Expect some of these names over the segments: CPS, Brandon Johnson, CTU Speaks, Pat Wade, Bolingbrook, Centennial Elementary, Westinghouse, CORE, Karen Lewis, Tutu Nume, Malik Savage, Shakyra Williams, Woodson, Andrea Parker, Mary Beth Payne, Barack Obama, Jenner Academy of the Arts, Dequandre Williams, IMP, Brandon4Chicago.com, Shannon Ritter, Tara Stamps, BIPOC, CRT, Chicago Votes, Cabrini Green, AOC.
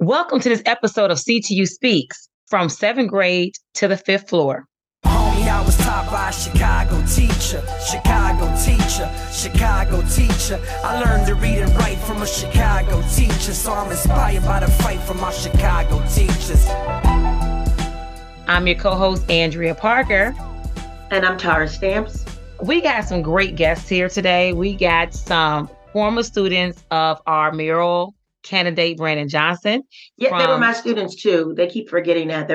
Welcome to this episode of CTU Speaks, from 7th grade to the 5th floor. Homie, I was taught by a Chicago teacher. I learned to read and write from a Chicago teacher, so I'm inspired by the fight from my Chicago teachers. I'm your co-host, Andrea Parker. And I'm Tara Stamps. We got some great guests here today. We got some former students of our mural candidate Brandon Johnson. Yeah, they were my students too. They keep forgetting that.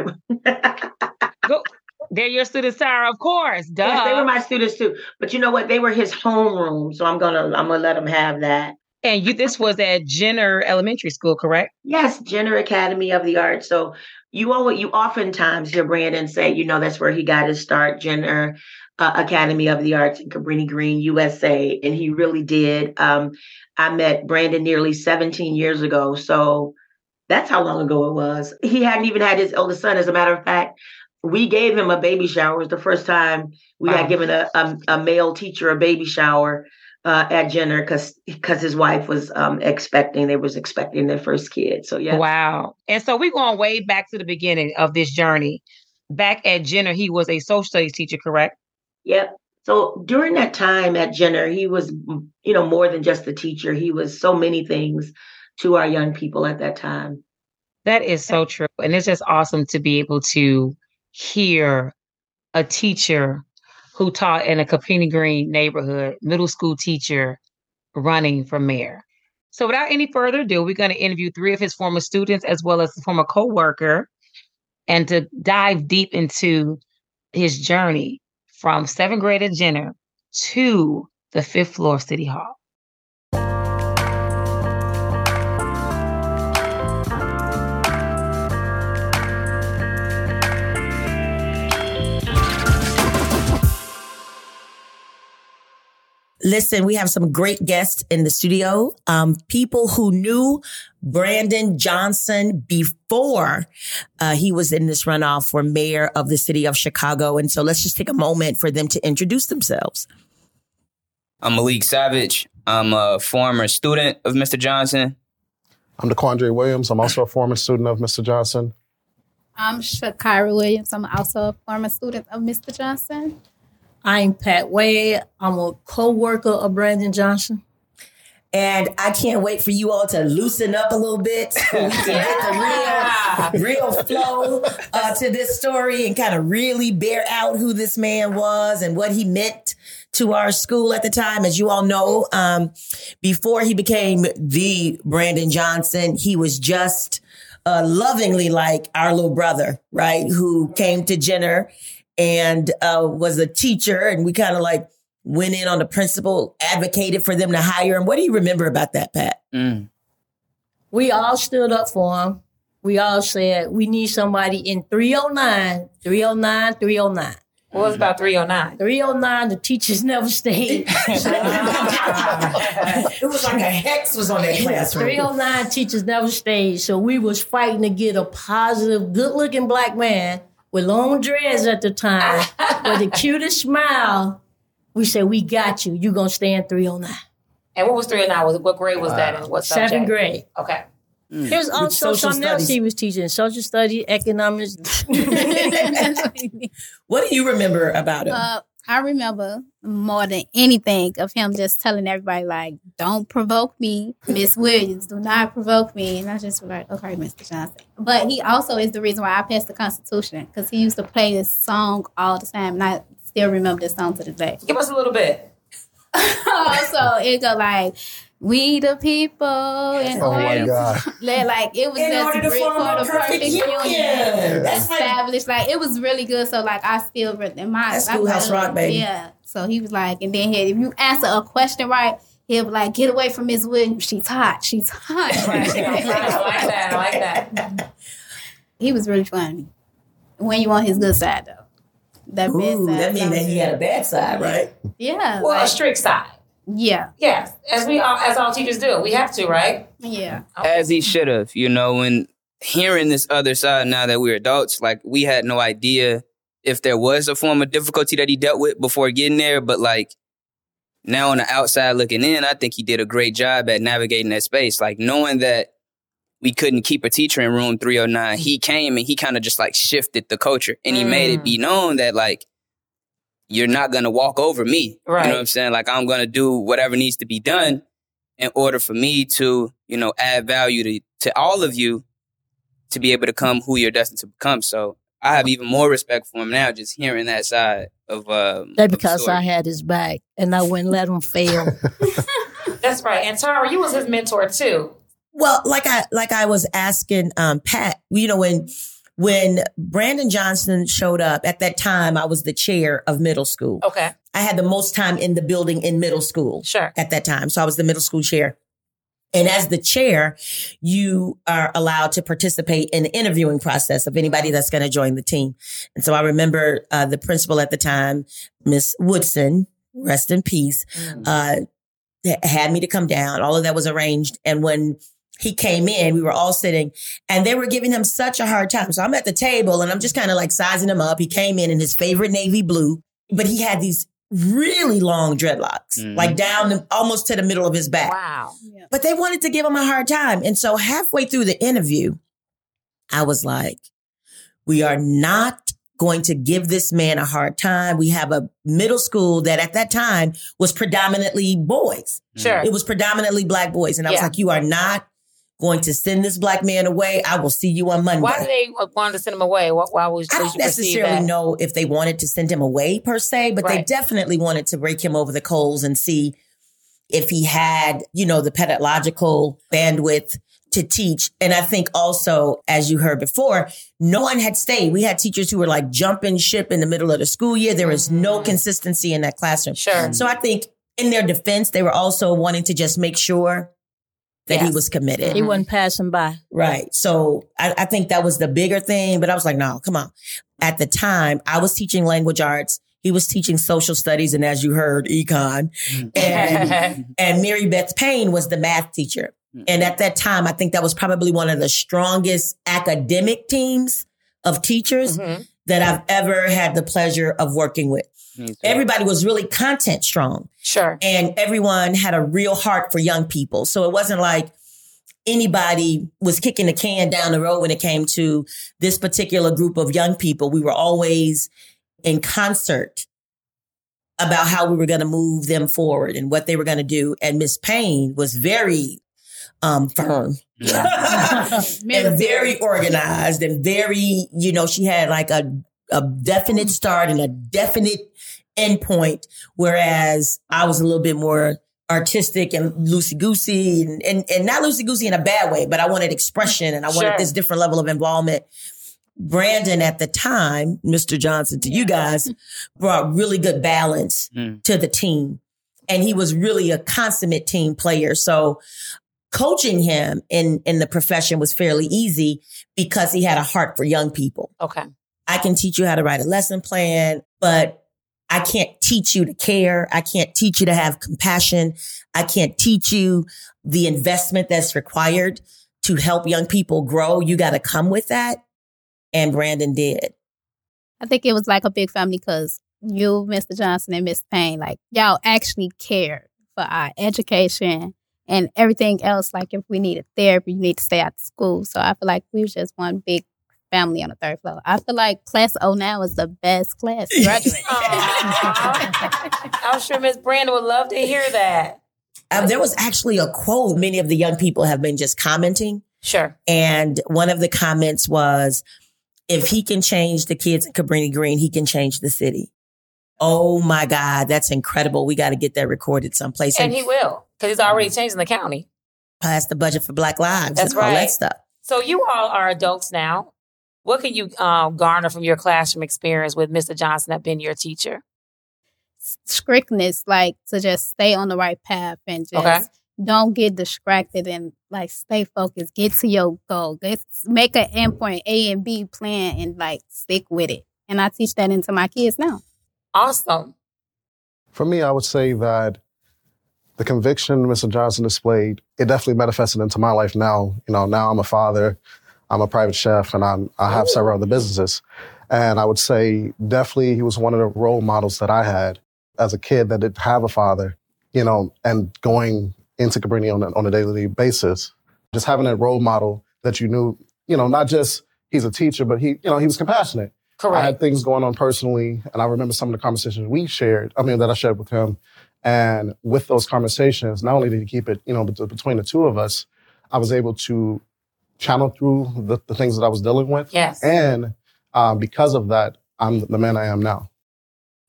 They're your students, Sarah, of course. Duh. Yes, they were my students too. But you know what? They were his homeroom, so I'm gonna let him have that. And this was at Jenner Elementary School, correct? Yes, Jenner Academy of the Arts. So you oftentimes hear Brandon say, that's where he got his start, Jenner Academy of the Arts in Cabrini Green, USA, and he really did. I met Brandon nearly 17 years ago, so that's how long ago it was. He hadn't even had his eldest son. As a matter of fact, we gave him a baby shower. It was the first time we had given a male teacher a baby shower at Jenner because his wife was expecting their first kid. So yeah. Wow. And so we're going way back to the beginning of this journey. Back at Jenner, he was a social studies teacher, correct? Yep. So during that time at Jenner, he was, more than just a teacher. He was so many things to our young people at that time. That is so true. And it's just awesome to be able to hear a teacher who taught in a Cabrini Green neighborhood, middle school teacher, running for mayor. So without any further ado, we're going to interview three of his former students as well as his former co-worker, and to dive deep into his journey from 7th grade at Jenner to the 5th floor of City Hall. Listen, we have some great guests in the studio. People who knew Brandon Johnson before he was in this runoff for mayor of the city of Chicago. And so let's just take a moment for them to introduce themselves. I'm Malik Savage. I'm a former student of Mr. Johnson. I'm Dequandre Williams. I'm also a former student of Mr. Johnson. I'm Shakyra Williams. I'm also a former student of Mr. Johnson. I'm Pat Wade. I'm a co-worker of Brandon Johnson. And I can't wait for you all to loosen up a little bit so we can get the real flow to this story and kind of really bear out who this man was and what he meant to our school at the time. As you all know, before he became the Brandon Johnson, he was just lovingly like our little brother, right, who came to Jenner and was a teacher, and we kind of like went in on the principal, advocated for them to hire him. What do you remember about that, Pat? Mm. We all stood up for him. We all said, we need somebody in 309, 309, 309. Well, it was about 309. 309, the teachers never stayed. It was like a hex was on that classroom. 309 teachers never stayed, so we was fighting to get a positive, good-looking black man with long dreads at the time, with the cutest smile. We said, we got you. You're going to stay in 309. And what was 309? What grade was that in? What subject? 7th grade. Okay. Mm. There was also something else he was teaching. Social studies, economics. What do you remember about him? I remember more than anything of him just telling everybody, like, don't provoke me, Miss Williams, do not provoke me. And I just was like, okay, Mr. Johnson. But he also is the reason why I passed the Constitution, because he used to play this song all the time. And I still remember this song to this day. Give us a little bit. So it go like, we the people. And oh my God. Like, it was just great for the perfect union. Established. Like, it was really good. So, like, I still, in my schoolhouse rock, baby. Yeah. So he was like, and then if you answer a question right, he'll be like, get away from Miss Williams. She's hot. She's hot. Right. I like that. He was really funny. When you on his good side, though. That bad side. That means that he had a bad side, right? Yeah. Well, like, a strict side. Yeah. Yeah. As all teachers do. We have to, right? Yeah. As he should have, when hearing this other side now that we're adults, like, we had no idea if there was a form of difficulty that he dealt with before getting there. But like, now on the outside looking in, I think he did a great job at navigating that space. Like, knowing that we couldn't keep a teacher in room 309. He came and he kind of just like shifted the culture, and he made it be known that like, you're not going to walk over me. Right. You know what I'm saying? Like, I'm going to do whatever needs to be done in order for me to, you know, add value to all of you to be able to become who you're destined to become. So I have even more respect for him now, just hearing that side of that because I had his back and I wouldn't let him fail. That's right. And Tara, you was his mentor too. Well, like I was asking Pat, you know, when Brandon Johnson showed up at that time, I was the chair of middle school. Okay. I had the most time in the building in middle school. Sure. At that time. So I was the middle school chair. And as the chair, you are allowed to participate in the interviewing process of anybody that's going to join the team. And so I remember the principal at the time, Miss Woodson, rest in peace, had me to come down. All of that was arranged. And when he came in, we were all sitting and they were giving him such a hard time. So I'm at the table and I'm just kind of like sizing him up. He came in his favorite navy blue, but he had these really long dreadlocks, like down almost to the middle of his back. Wow. Yeah. But they wanted to give him a hard time. And so halfway through the interview, I was like, we are not going to give this man a hard time. We have a middle school that at that time was predominantly boys. Sure. It was predominantly Black boys. And I was like, you are not going to send this Black man away. I will see you on Monday. Why did they want to send him away? Why was I don't necessarily know if they wanted to send him away per se, but they definitely wanted to rake him over the coals and see if he had, you know, the pedagogical bandwidth to teach. And I think also, as you heard before, no one had stayed. We had teachers who were like jumping ship in the middle of the school year. There was no consistency in that classroom. Sure. So I think in their defense, they were also wanting to just make sure that he was committed. He wasn't passing by. Right. So I think that was the bigger thing, but I was like, no, come on. At the time, I was teaching language arts. He was teaching social studies. And as you heard, econ. And Mary Beth Payne was the math teacher. And at that time, I think that was probably one of the strongest academic teams of teachers that I've ever had the pleasure of working with. Everybody was really content strong. Sure. And everyone had a real heart for young people. So it wasn't like anybody was kicking the can down the road when it came to this particular group of young people. We were always in concert about how we were going to move them forward and what they were going to do. And Miss Payne was very firm. And very organized and very, you know, she had like a definite start and a definite end point, whereas I was a little bit more artistic and loosey-goosey and not loosey-goosey in a bad way, but I wanted expression and I wanted this different level of involvement. Brandon at the time, Mr. Johnson, to you guys, brought really good balance to the team. And he was really a consummate team player. So coaching him in the profession was fairly easy because he had a heart for young people. Okay. I can teach you how to write a lesson plan, but I can't teach you to care. I can't teach you to have compassion. I can't teach you the investment that's required to help young people grow. You got to come with that. And Brandon did. I think it was like a big family because you, Mr. Johnson and Miss Payne, like y'all actually cared for our education and everything else. Like if we needed therapy, you need to stay out of school. So I feel like we was just one big family on the third floor. I feel like Class O now is the best class to graduate. I'm sure Miss Brandon would love to hear that. There was actually a quote. Many of the young people have been just commenting. Sure. And one of the comments was, if he can change the kids in Cabrini Green, he can change the city. Oh my God, that's incredible. We got to get that recorded someplace. And he will, because he's already changing the county. Passed the budget for Black Lives. That's right. All that stuff. So you all are adults now. What can you garner from your classroom experience with Mr. Johnson that been your teacher? Strictness, like to just stay on the right path and just don't get distracted and like stay focused. Get to your goal. Make an endpoint A and B plan and like stick with it. And I teach that into my kids now. Awesome. For me, I would say that the conviction Mr. Johnson displayed, it definitely manifested into my life now. You know, now I'm a father. I'm a private chef and I have several other businesses. And I would say definitely he was one of the role models that I had as a kid that didn't have a father, you know, and going into Cabrini on a daily basis. Just having a role model that you knew, you know, not just he's a teacher, but he, you know, he was compassionate. Correct. I had things going on personally, and I remember some of the conversations that I shared with him. And with those conversations, not only did he keep it, you know, between the two of us, I was able to channel through the things that I was dealing with. Yes. And because of that, I'm the man I am now.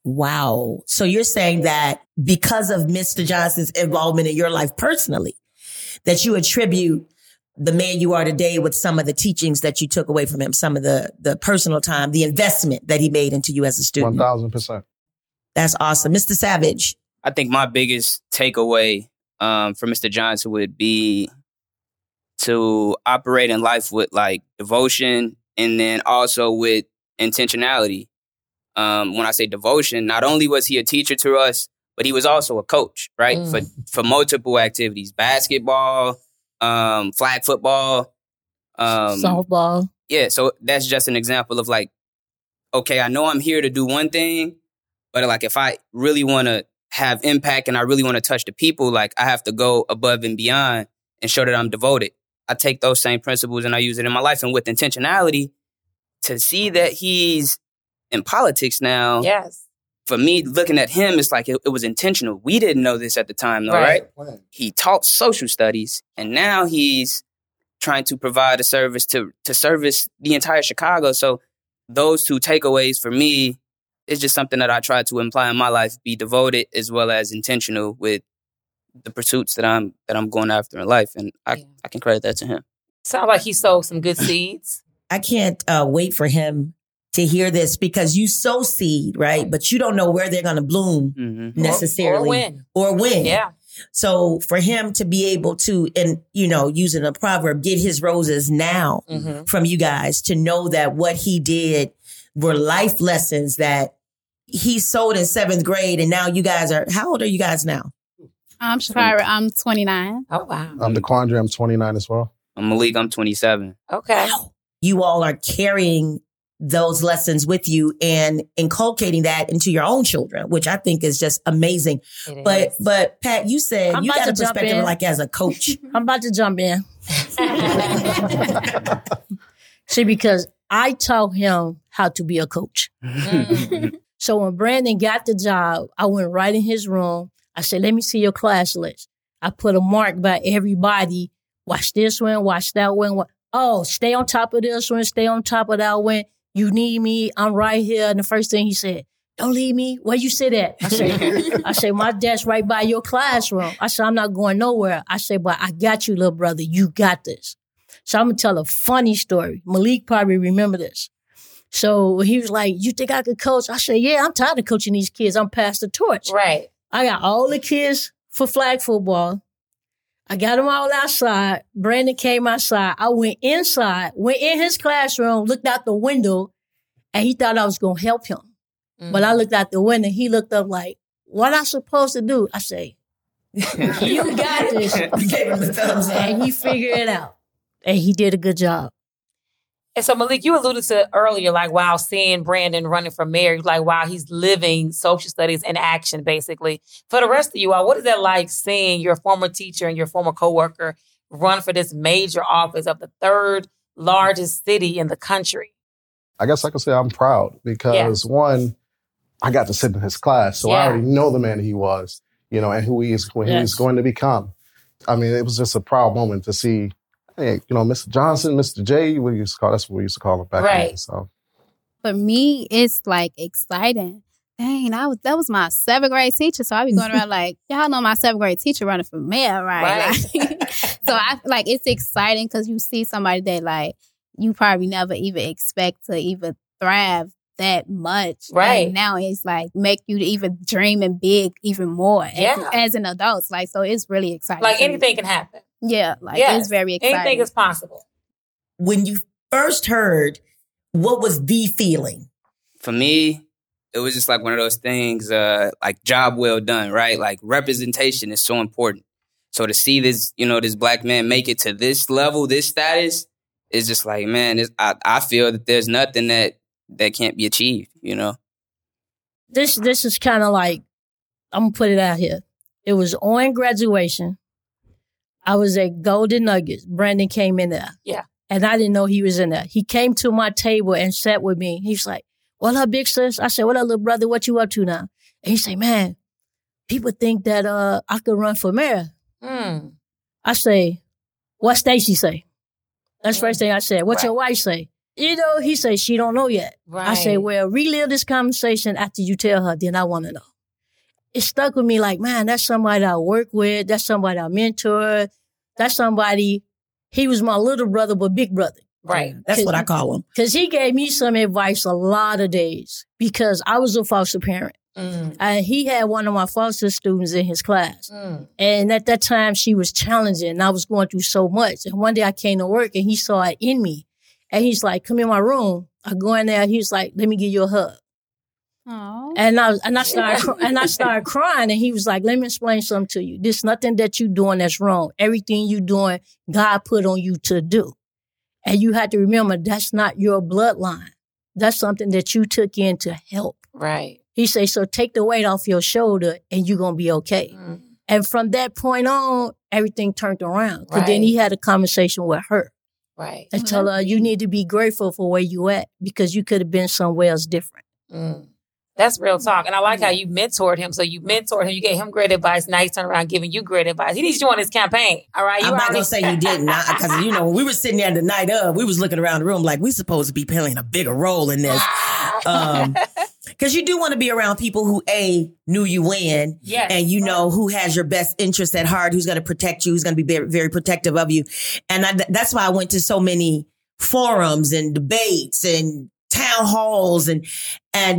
Wow. So you're saying that because of Mr. Johnson's involvement in your life personally, that you attribute the man you are today with some of the teachings that you took away from him, some of the personal time, the investment that he made into you as a student. 1,000%. That's awesome. Mr. Savage. I think my biggest takeaway from Mr. Johnson would be to operate in life with like devotion and then also with intentionality. When I say devotion, not only was he a teacher to us, but he was also a coach, right? For multiple activities, basketball, flag football. Softball. Yeah. So that's just an example of like, okay, I know I'm here to do one thing, but like if I really want to have impact and I really want to touch the people, like I have to go above and beyond and show that I'm devoted. I take those same principles and I use it in my life. And with intentionality, to see that he's in politics now, yes, for me, looking at him, it's like it was intentional. We didn't know this at the time, though, right? He taught social studies, and now he's trying to provide a service to service the entire Chicago. So those two takeaways for me, it's just something that I try to imply in my life, be devoted as well as intentional with the pursuits that I'm going after in life. And I can credit that to him. Sounds like he sowed some good seeds. I can't wait for him to hear this, because you sow seed, right? But you don't know where they're going to bloom necessarily. Or when. Yeah. So for him to be able to, and, you know, using a proverb, get his roses now from you guys, to know that what he did were life lessons that he sowed in 7th grade, and now you guys are. How old are you guys now? I'm Shakyra. I'm 29. Oh wow. I'm Dequandre. I'm 29 as well. I'm Malik. I'm 27. Okay. Wow. You all are carrying those lessons with you and inculcating that into your own children, which I think is just amazing. But Pat, you said you got a perspective like as a coach. I'm about to jump in. See, because I taught him how to be a coach. So when Brandon got the job, I went right in his room. I said, let me see your class list. I put a mark by everybody. Watch this one, watch that one. Oh, stay on top of this one, stay on top of that one. You need me, I'm right here. And the first thing he said, don't leave me. Where you sit at? I said, my desk right by your classroom. I said, I'm not going nowhere. I said, but I got you, little brother. You got this. So I'm going to tell a funny story. Malik probably remember this. So he was like, you think I could coach? I said, yeah, I'm tired of coaching these kids. I'm past the torch. Right. I got all the kids for flag football. I got them all outside. Brandon came outside. I went inside, went in his classroom, looked out the window, and he thought I was going to help him. Mm-hmm. But I looked out the window. He looked up like, what I supposed to do? I say, you got this. And he figured it out. And he did a good job. And so, Malik, you alluded to earlier, like, wow, seeing Brandon running for mayor, like, wow, he's living social studies in action, basically. For the rest of you all, what is that like seeing your former teacher and your former coworker run for this major office of the 3rd largest city in the country? I guess I can say I'm proud because, one, I got to sit in his class, so I already know the man he was, you know, and who he is, who he's going to become. I mean, it was just a proud moment to see. Hey, you know, Mr. Johnson, Mr. J, that's what we used to call him back then. So. For me, it's like exciting. Dang, that was my 7th grade teacher. So I be going around like, y'all know my 7th grade teacher running for mayor, right? Like, so I like it's exciting because you see somebody that like you probably never even expect to even thrive that much. Right. And now it's like make you to even dreaming big even more as an adult. Like, so it's really exciting. Like anything can happen. Yeah, like it's very exciting. Anything is possible. When you first heard, what was the feeling? For me, it was just like one of those things, like job well done, right? Like representation is so important. So to see this, you know, this black man make it to this level, this status, is just like, man, I feel that there's nothing that can't be achieved, you know? This is kind of like, I'm going to put it out here. It was on graduation. I was at Golden Nuggets. Brandon came in there. Yeah. and I didn't know he was in there. He came to my table and sat with me. He's like, "What up, big sis?" I said, "What up, little brother? What you up to now?" And he said, "Man, people think that I could run for mayor." Mm. I say, "What Stacey say?" That's the first thing I said. "What's your wife say?" You know, he said, "She don't know yet." Right. I say, "Well, relive this conversation after you tell her, then I want to know." It stuck with me like, man, that's somebody I work with. That's somebody I mentor. That's somebody, he was my little brother, but big brother. Right. That's what I call him. Because he gave me some advice a lot of days because I was a foster parent. Mm. And he had one of my foster students in his class. Mm. And at that time, she was challenging and I was going through so much. And one day I came to work and he saw it in me. And he's like, "Come in my room." I go in there. He's like, "Let me give you a hug." Aww. And I started crying. And he was like, "Let me explain something to you. There's nothing that you're doing that's wrong. Everything you're doing, God put on you to do. And you have to remember, that's not your bloodline. That's something that you took in to help." Right. He said, "So take the weight off your shoulder and you're going to be okay." Mm. And from that point on, everything turned around. Because then he had a conversation with her. Right. And tell her, "You need to be grateful for where you at because you could have been somewhere else different." Mm. That's real talk. And I like how you mentored him. So you mentored him. You gave him great advice. Now he's turning around giving you great advice. He needs to join his campaign. All right. I'm not going to say you didn't. Because, you know, when we were sitting there the night of, we was looking around the room like we supposed to be playing a bigger role in this. Because you do want to be around people who, A, knew you in, and you know who has your best interests at heart, who's going to protect you, who's going to be very, very protective of you. And that's why I went to so many forums and debates and town halls and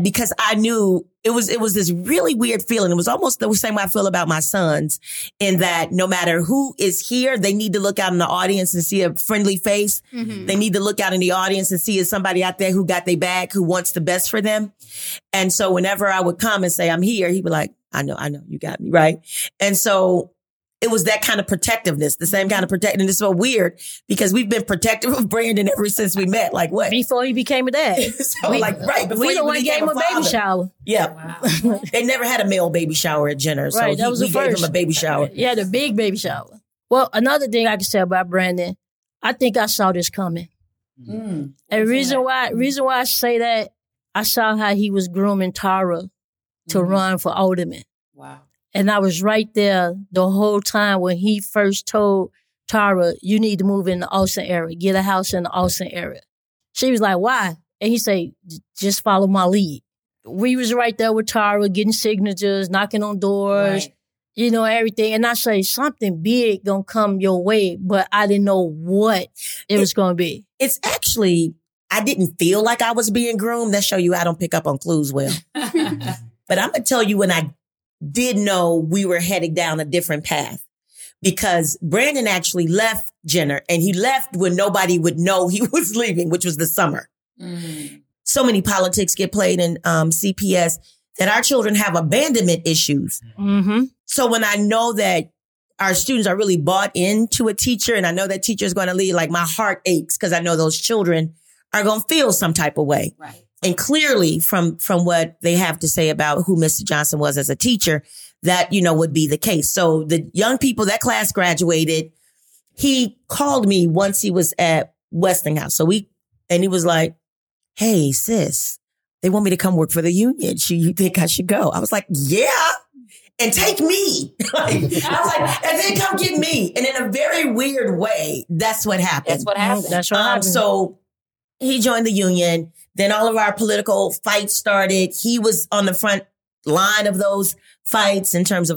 because I knew it was this really weird feeling. It was almost the same way I feel about my sons in that no matter who is here, they need to look out in the audience and see a friendly face. Mm-hmm. They need to look out in the audience and see is somebody out there who got their back, who wants the best for them. And so whenever I would come and say, "I'm here," he'd be like, I know you got me. Right. And so it was that kind of protectiveness, the same kind of protectiveness. And it's so weird because we've been protective of Brandon ever since we met. Like what? Before he became a dad. So before we really gave him a baby shower. Yeah. Wow. They never had a male baby shower at Jenner. So that was we gave him a baby shower. Yeah, the big baby shower. Well, another thing I can say about Brandon, I think I saw this coming. Mm. And reason why I say that, I saw how he was grooming Tara to run for alderman. Wow. And I was right there the whole time when he first told Tara, "You need to move in the Austin area. Get a house in the Austin area." She was like, "Why?" And he said, "Just follow my lead." We was right there with Tara, getting signatures, knocking on doors, you know, everything. And I say, something big gonna come your way, but I didn't know what it was gonna be. It's actually, I didn't feel like I was being groomed. That show you I don't pick up on clues well. But I'm gonna tell you when I did know we were heading down a different path because Brandon actually left Jenner and he left when nobody would know he was leaving, which was the summer. Mm-hmm. So many politics get played in CPS that our children have abandonment issues. Mm-hmm. So when I know that our students are really bought into a teacher and I know that teacher is going to leave, like my heart aches because I know those children are going to feel some type of way. Right. And clearly from what they have to say about who Mr. Johnson was as a teacher, that, you know, would be the case. So the young people, that class graduated. He called me once he was at Westinghouse. And he was like, "Hey, sis, they want me to come work for the union. You think I should go?" I was like, "Yeah. And take me." And then come get me. And in a very weird way, that's what happened. So he joined the union. Then all of our political fights started. He was on the front line of those fights in terms of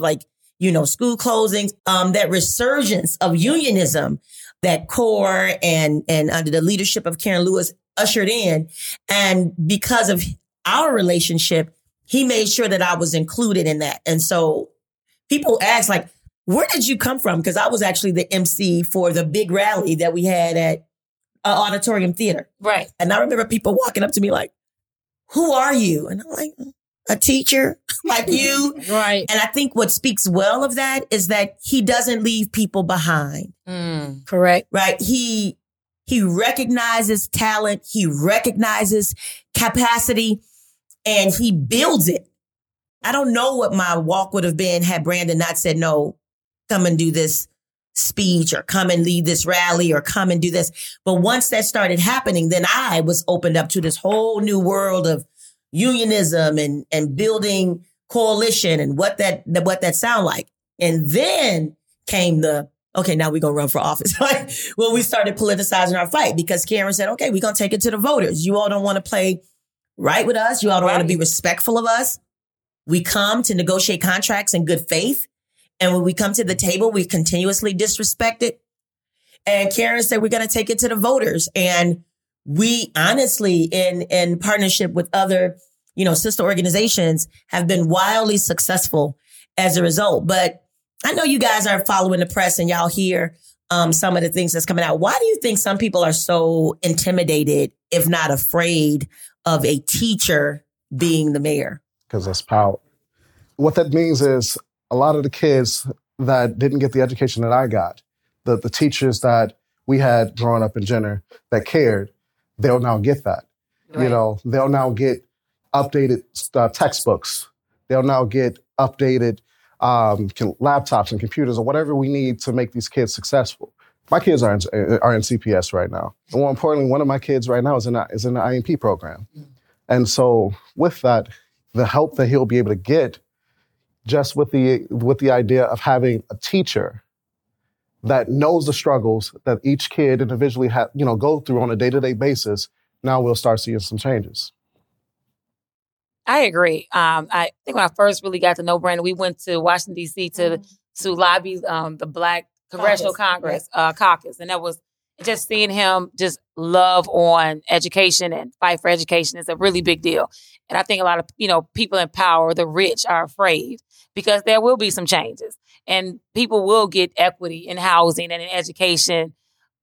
school closings, that resurgence of unionism that CORE and under the leadership of Karen Lewis ushered in. And because of our relationship, he made sure that I was included in that. And so people ask where did you come from? Because I was actually the MC for the big rally that we had at Auditorium Theater. Right. And I remember people walking up to me like, "Who are you?" And I'm like, "A teacher like you." Right. And I think what speaks well of that is that he doesn't leave people behind. Mm. Correct. Right. He recognizes talent. He recognizes capacity and he builds it. I don't know what my walk would have been had Brandon not said, "No, come and do this speech or come and lead this rally or come and do this. But once that started happening, then I was opened up to this whole new world of unionism and building coalition and what that sound like. And then came the, okay, now we're going to run for office. Like, well, we started politicizing our fight because Karen said, okay, we're going to take it to the voters. You all don't want to play right with us. You all don't want to be respectful of us. We come to negotiate contracts in good faith. And when we come to the table, we continuously disrespect it. And Karen said, we're going to take it to the voters. And we honestly, in partnership with other, sister organizations, have been wildly successful as a result. But I know you guys are following the press and y'all hear some of the things that's coming out. Why do you think some people are so intimidated, if not afraid, of a teacher being the mayor? Because that's power. What that means is a lot of the kids that didn't get the education that I got, the teachers that we had growing up in Jenner that cared, they'll now get that. Right. They'll now get updated textbooks. They'll now get updated laptops and computers or whatever we need to make these kids successful. My kids are in CPS right now. And more importantly, one of my kids right now is in the IMP program. And so with that, the help that he'll be able to get just with the idea of having a teacher that knows the struggles that each kid individually go through on a day-to-day basis, now we'll start seeing some changes. I agree. I think when I first really got to know Brandon, we went to Washington, D.C. to lobby the Black Congressional Congress caucus. And that was just seeing him just love on education and fight for education is a really big deal. And I think a lot of, people in power, the rich, are afraid because there will be some changes and people will get equity in housing and in education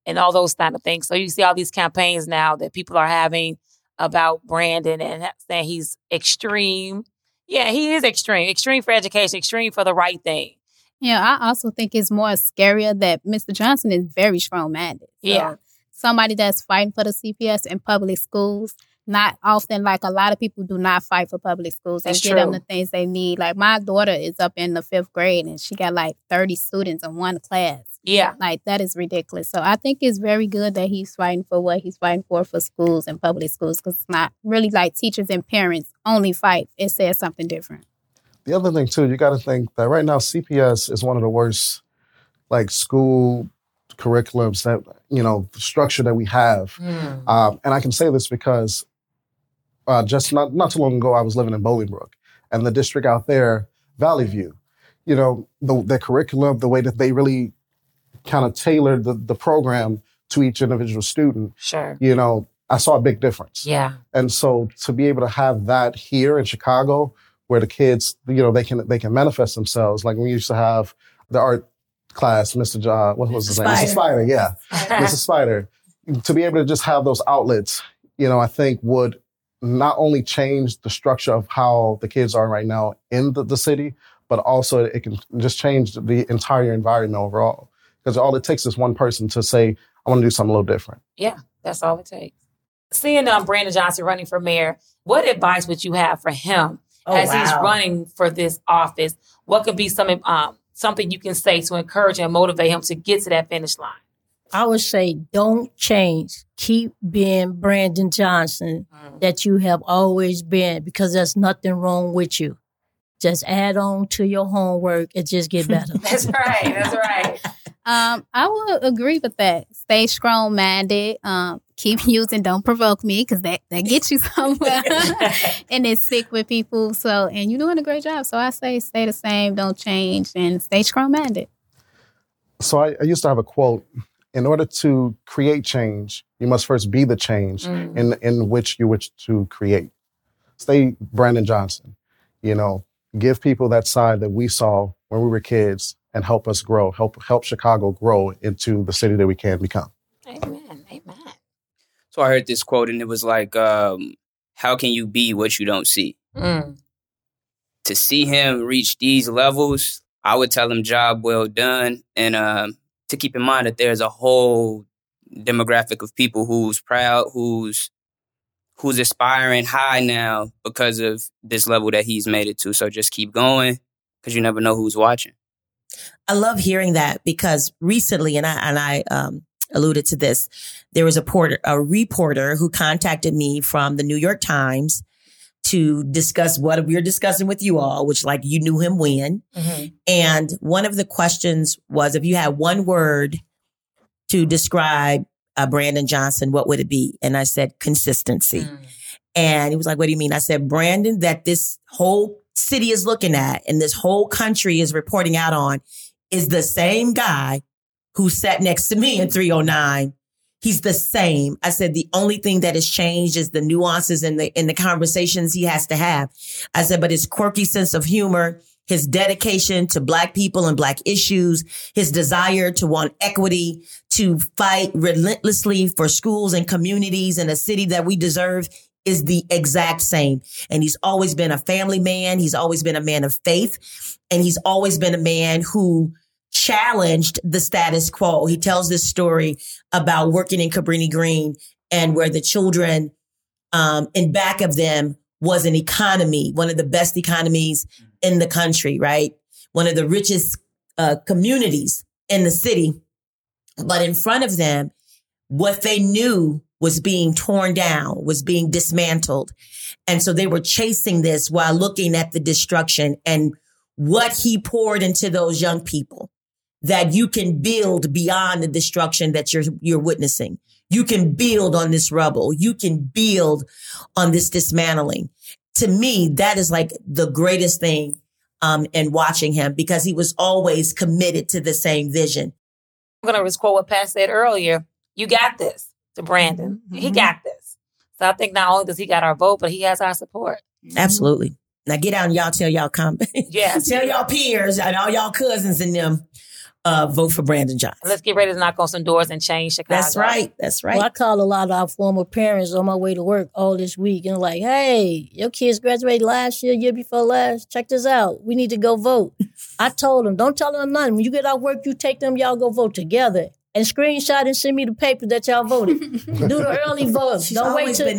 and all those kind of things. So you see all these campaigns now that people are having about Brandon and saying he's extreme. Yeah, he is extreme. Extreme for education, extreme for the right thing. Yeah, I also think it's more scarier that Mr. Johnson is very strong-minded. So yeah. Somebody that's fighting for the CPS in public schools, not often, like a lot of people do not fight for public schools and get them the things they need. Like my daughter is up in the 5th grade and she got like 30 students in one class. Yeah. Like that is ridiculous. So I think it's very good that he's fighting for what he's fighting for schools and public schools, because it's not really like teachers and parents only fight. It says something different. The other thing, too, you got to think that right now CPS is one of the worst, school curriculums that, structure that we have. Mm. And I can say this because just not too long ago, I was living in Bolingbrook and the district out there, Valley View, the curriculum, the way that they really kind of tailored the program to each individual student. Sure. I saw a big difference. Yeah. And so to be able to have that here in Chicago, where the kids, they can manifest themselves. Like we used to have the art class, what was his name? Mr. Spider, yeah. Mr. Spider. To be able to just have those outlets, I think would not only change the structure of how the kids are right now in the city, but also it can just change the entire environment overall. Because all it takes is one person to say, I want to do something a little different. Yeah, that's all it takes. Seeing Brandon Johnson running for mayor, what advice would you have for him he's running for this office? What could be something you can say to encourage and motivate him to get to that finish line? I would say don't change. Keep being Brandon Johnson that you have always been, because there's nothing wrong with you. Just add on to your homework and just get better. That's right. That's right. I would agree with that. Stay strong-minded. Keep using "Don't Provoke Me" because that gets you somewhere, and it's sick with people. So, and you're doing a great job. So I say, stay the same, don't change, and stay strong-minded. So I used to have a quote: "In order to create change, you must first be the change in which you wish to create." Stay Brandon Johnson. Give people that side that we saw when we were kids, and help us grow, help Chicago grow into the city that we can become. Amen, amen. So I heard this quote and it was like, how can you be what you don't see? Mm. To see him reach these levels, I would tell him job well done. And to keep in mind that there's a whole demographic of people who's proud, who's aspiring high now because of this level that he's made it to. So just keep going, because you never know who's watching. I love hearing that, because recently, and I alluded to this, there was a reporter who contacted me from the New York Times to discuss what we're discussing with you all, which, like, you knew him when. Mm-hmm. And one of the questions was, if you had one word to describe Brandon Johnson, what would it be? And I said, consistency. Mm. And he was like, what do you mean? I said, Brandon, that this whole city is looking at and this whole country is reporting out on is the same guy who sat next to me in 309. He's the same. I said, the only thing that has changed is the nuances and the conversations he has to have. I said, but his quirky sense of humor, his dedication to Black people and Black issues, his desire to want equity, to fight relentlessly for schools and communities and a city that we deserve is the exact same. And he's always been a family man. He's always been a man of faith. And he's always been a man who challenged the status quo. He tells this story about working in Cabrini Green and where the children in back of them was an economy, one of the best economies in the country, right? One of the richest communities in the city. But in front of them, what they knew was being torn down, was being dismantled. And so they were chasing this while looking at the destruction, and what he poured into those young people, that you can build beyond the destruction that you're witnessing. You can build on this rubble. You can build on this dismantling. To me, that is like the greatest thing in watching him, because he was always committed to the same vision. I'm going to quote what Pat said earlier. You got this to Brandon. Mm-hmm. He got this. So I think not only does he got our vote, but he has our support. Mm-hmm. Absolutely. Now get out and y'all tell y'all yes. Tell y'all peers and all y'all cousins and them. Vote for Brandon Johnson. Let's get ready to knock on some doors and change Chicago. That's right. That's right. Well, I called a lot of our former parents on my way to work all this week, and like, hey, your kids graduated last year, year before last. Check this out. We need to go vote. I told them, don't tell them nothing. When you get out of work, you take them, y'all go vote together. And screenshot and send me the paper that y'all voted. Do the early vote. Don't wait till the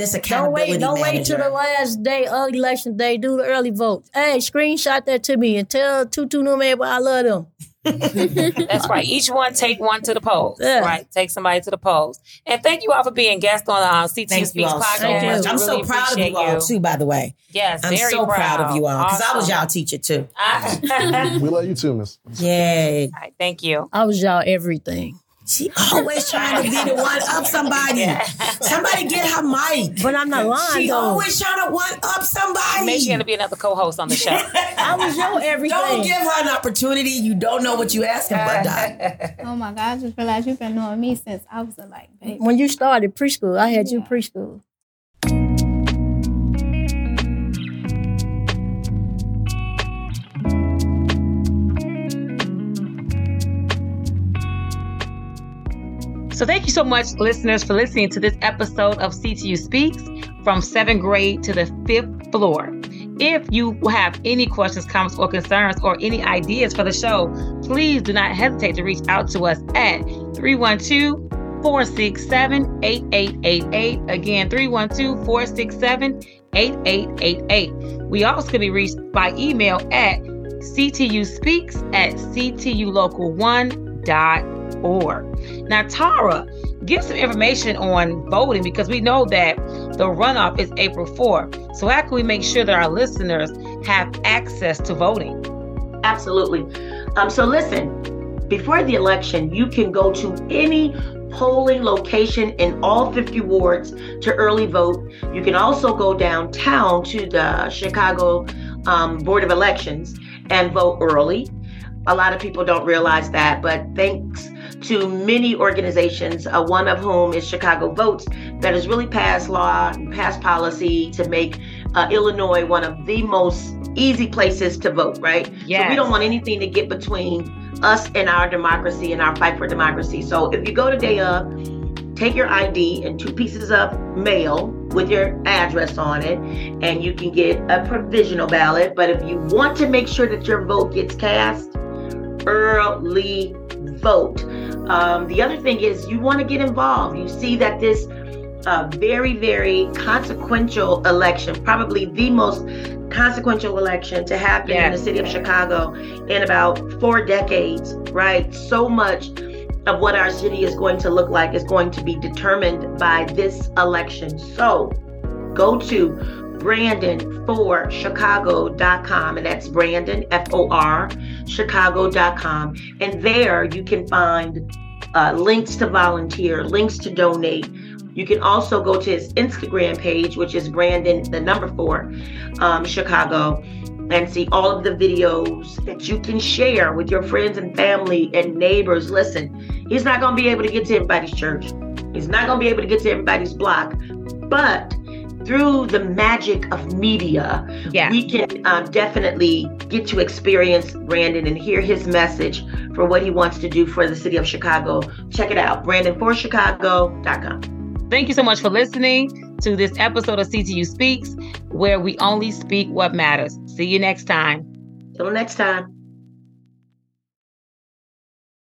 last day of election day. Do the early vote. Hey, screenshot that to me and tell Tutu Nume, I love them. That's right. Each one take one to the polls. Yeah. Right. Take somebody to the polls. And thank you all for being guests on the CTU Speaks podcast. So I'm really so proud of you all too, by the way. Yes, I'm so proud of you all, because awesome. I was y'all teacher too. We love you too, Miss. Yay. All right, thank you. I was y'all everything. She always trying to be the one up somebody. Somebody get her mic. But I'm not lying. She always trying to one up somebody. Maybe she's going to be another co-host on the show. I was your everything. Don't give her an opportunity. You don't know what you asking for, Doc. Oh, my God. I just realized you've been knowing me since I was baby. When you started preschool, I had you preschool. So thank you so much, listeners, for listening to this episode of CTU Speaks from 7th grade to the 5th floor. If you have any questions, comments, or concerns, or any ideas for the show, please do not hesitate to reach out to us at 312-467-8888. Again, 312-467-8888. We also can be reached by email at ctuspeaks@ctulocal1.org. Now, Tara, give some information on voting, because we know that the runoff is April 4th. So how can we make sure that our listeners have access to voting? Absolutely. So listen, before the election, you can go to any polling location in all 50 wards to early vote. You can also go downtown to the Chicago Board of Elections and vote early. A lot of people don't realize that, but thanks to many organizations, one of whom is Chicago Votes, that has really passed law and passed policy to make Illinois one of the most easy places to vote, right? Yes. So we don't want anything to get between us and our democracy and our fight for democracy. So if you go to day of, take your ID and 2 pieces of mail with your address on it, and you can get a provisional ballot. But if you want to make sure that your vote gets cast, early vote. The other thing is you want to get involved. You see that this a very, very consequential election, probably the most consequential election to happen in the city of Chicago in about 4 decades, right? So much of what our city is going to look like is going to be determined by this election. So go to Brandon4Chicago.com, and that's Brandon, F-O-R, Chicago.com. And there you can find links to volunteer, links to donate. You can also go to his Instagram page, which is Brandon, the number 4, Chicago, and see all of the videos that you can share with your friends and family and neighbors. Listen, he's not going to be able to get to everybody's church. He's not going to be able to get to everybody's block. But through the magic of media, we can definitely get to experience Brandon and hear his message for what he wants to do for the city of Chicago. Check it out, Brandon4Chicago.com. Thank you so much for listening to this episode of CTU Speaks, where we only speak what matters. See you next time. Till next time.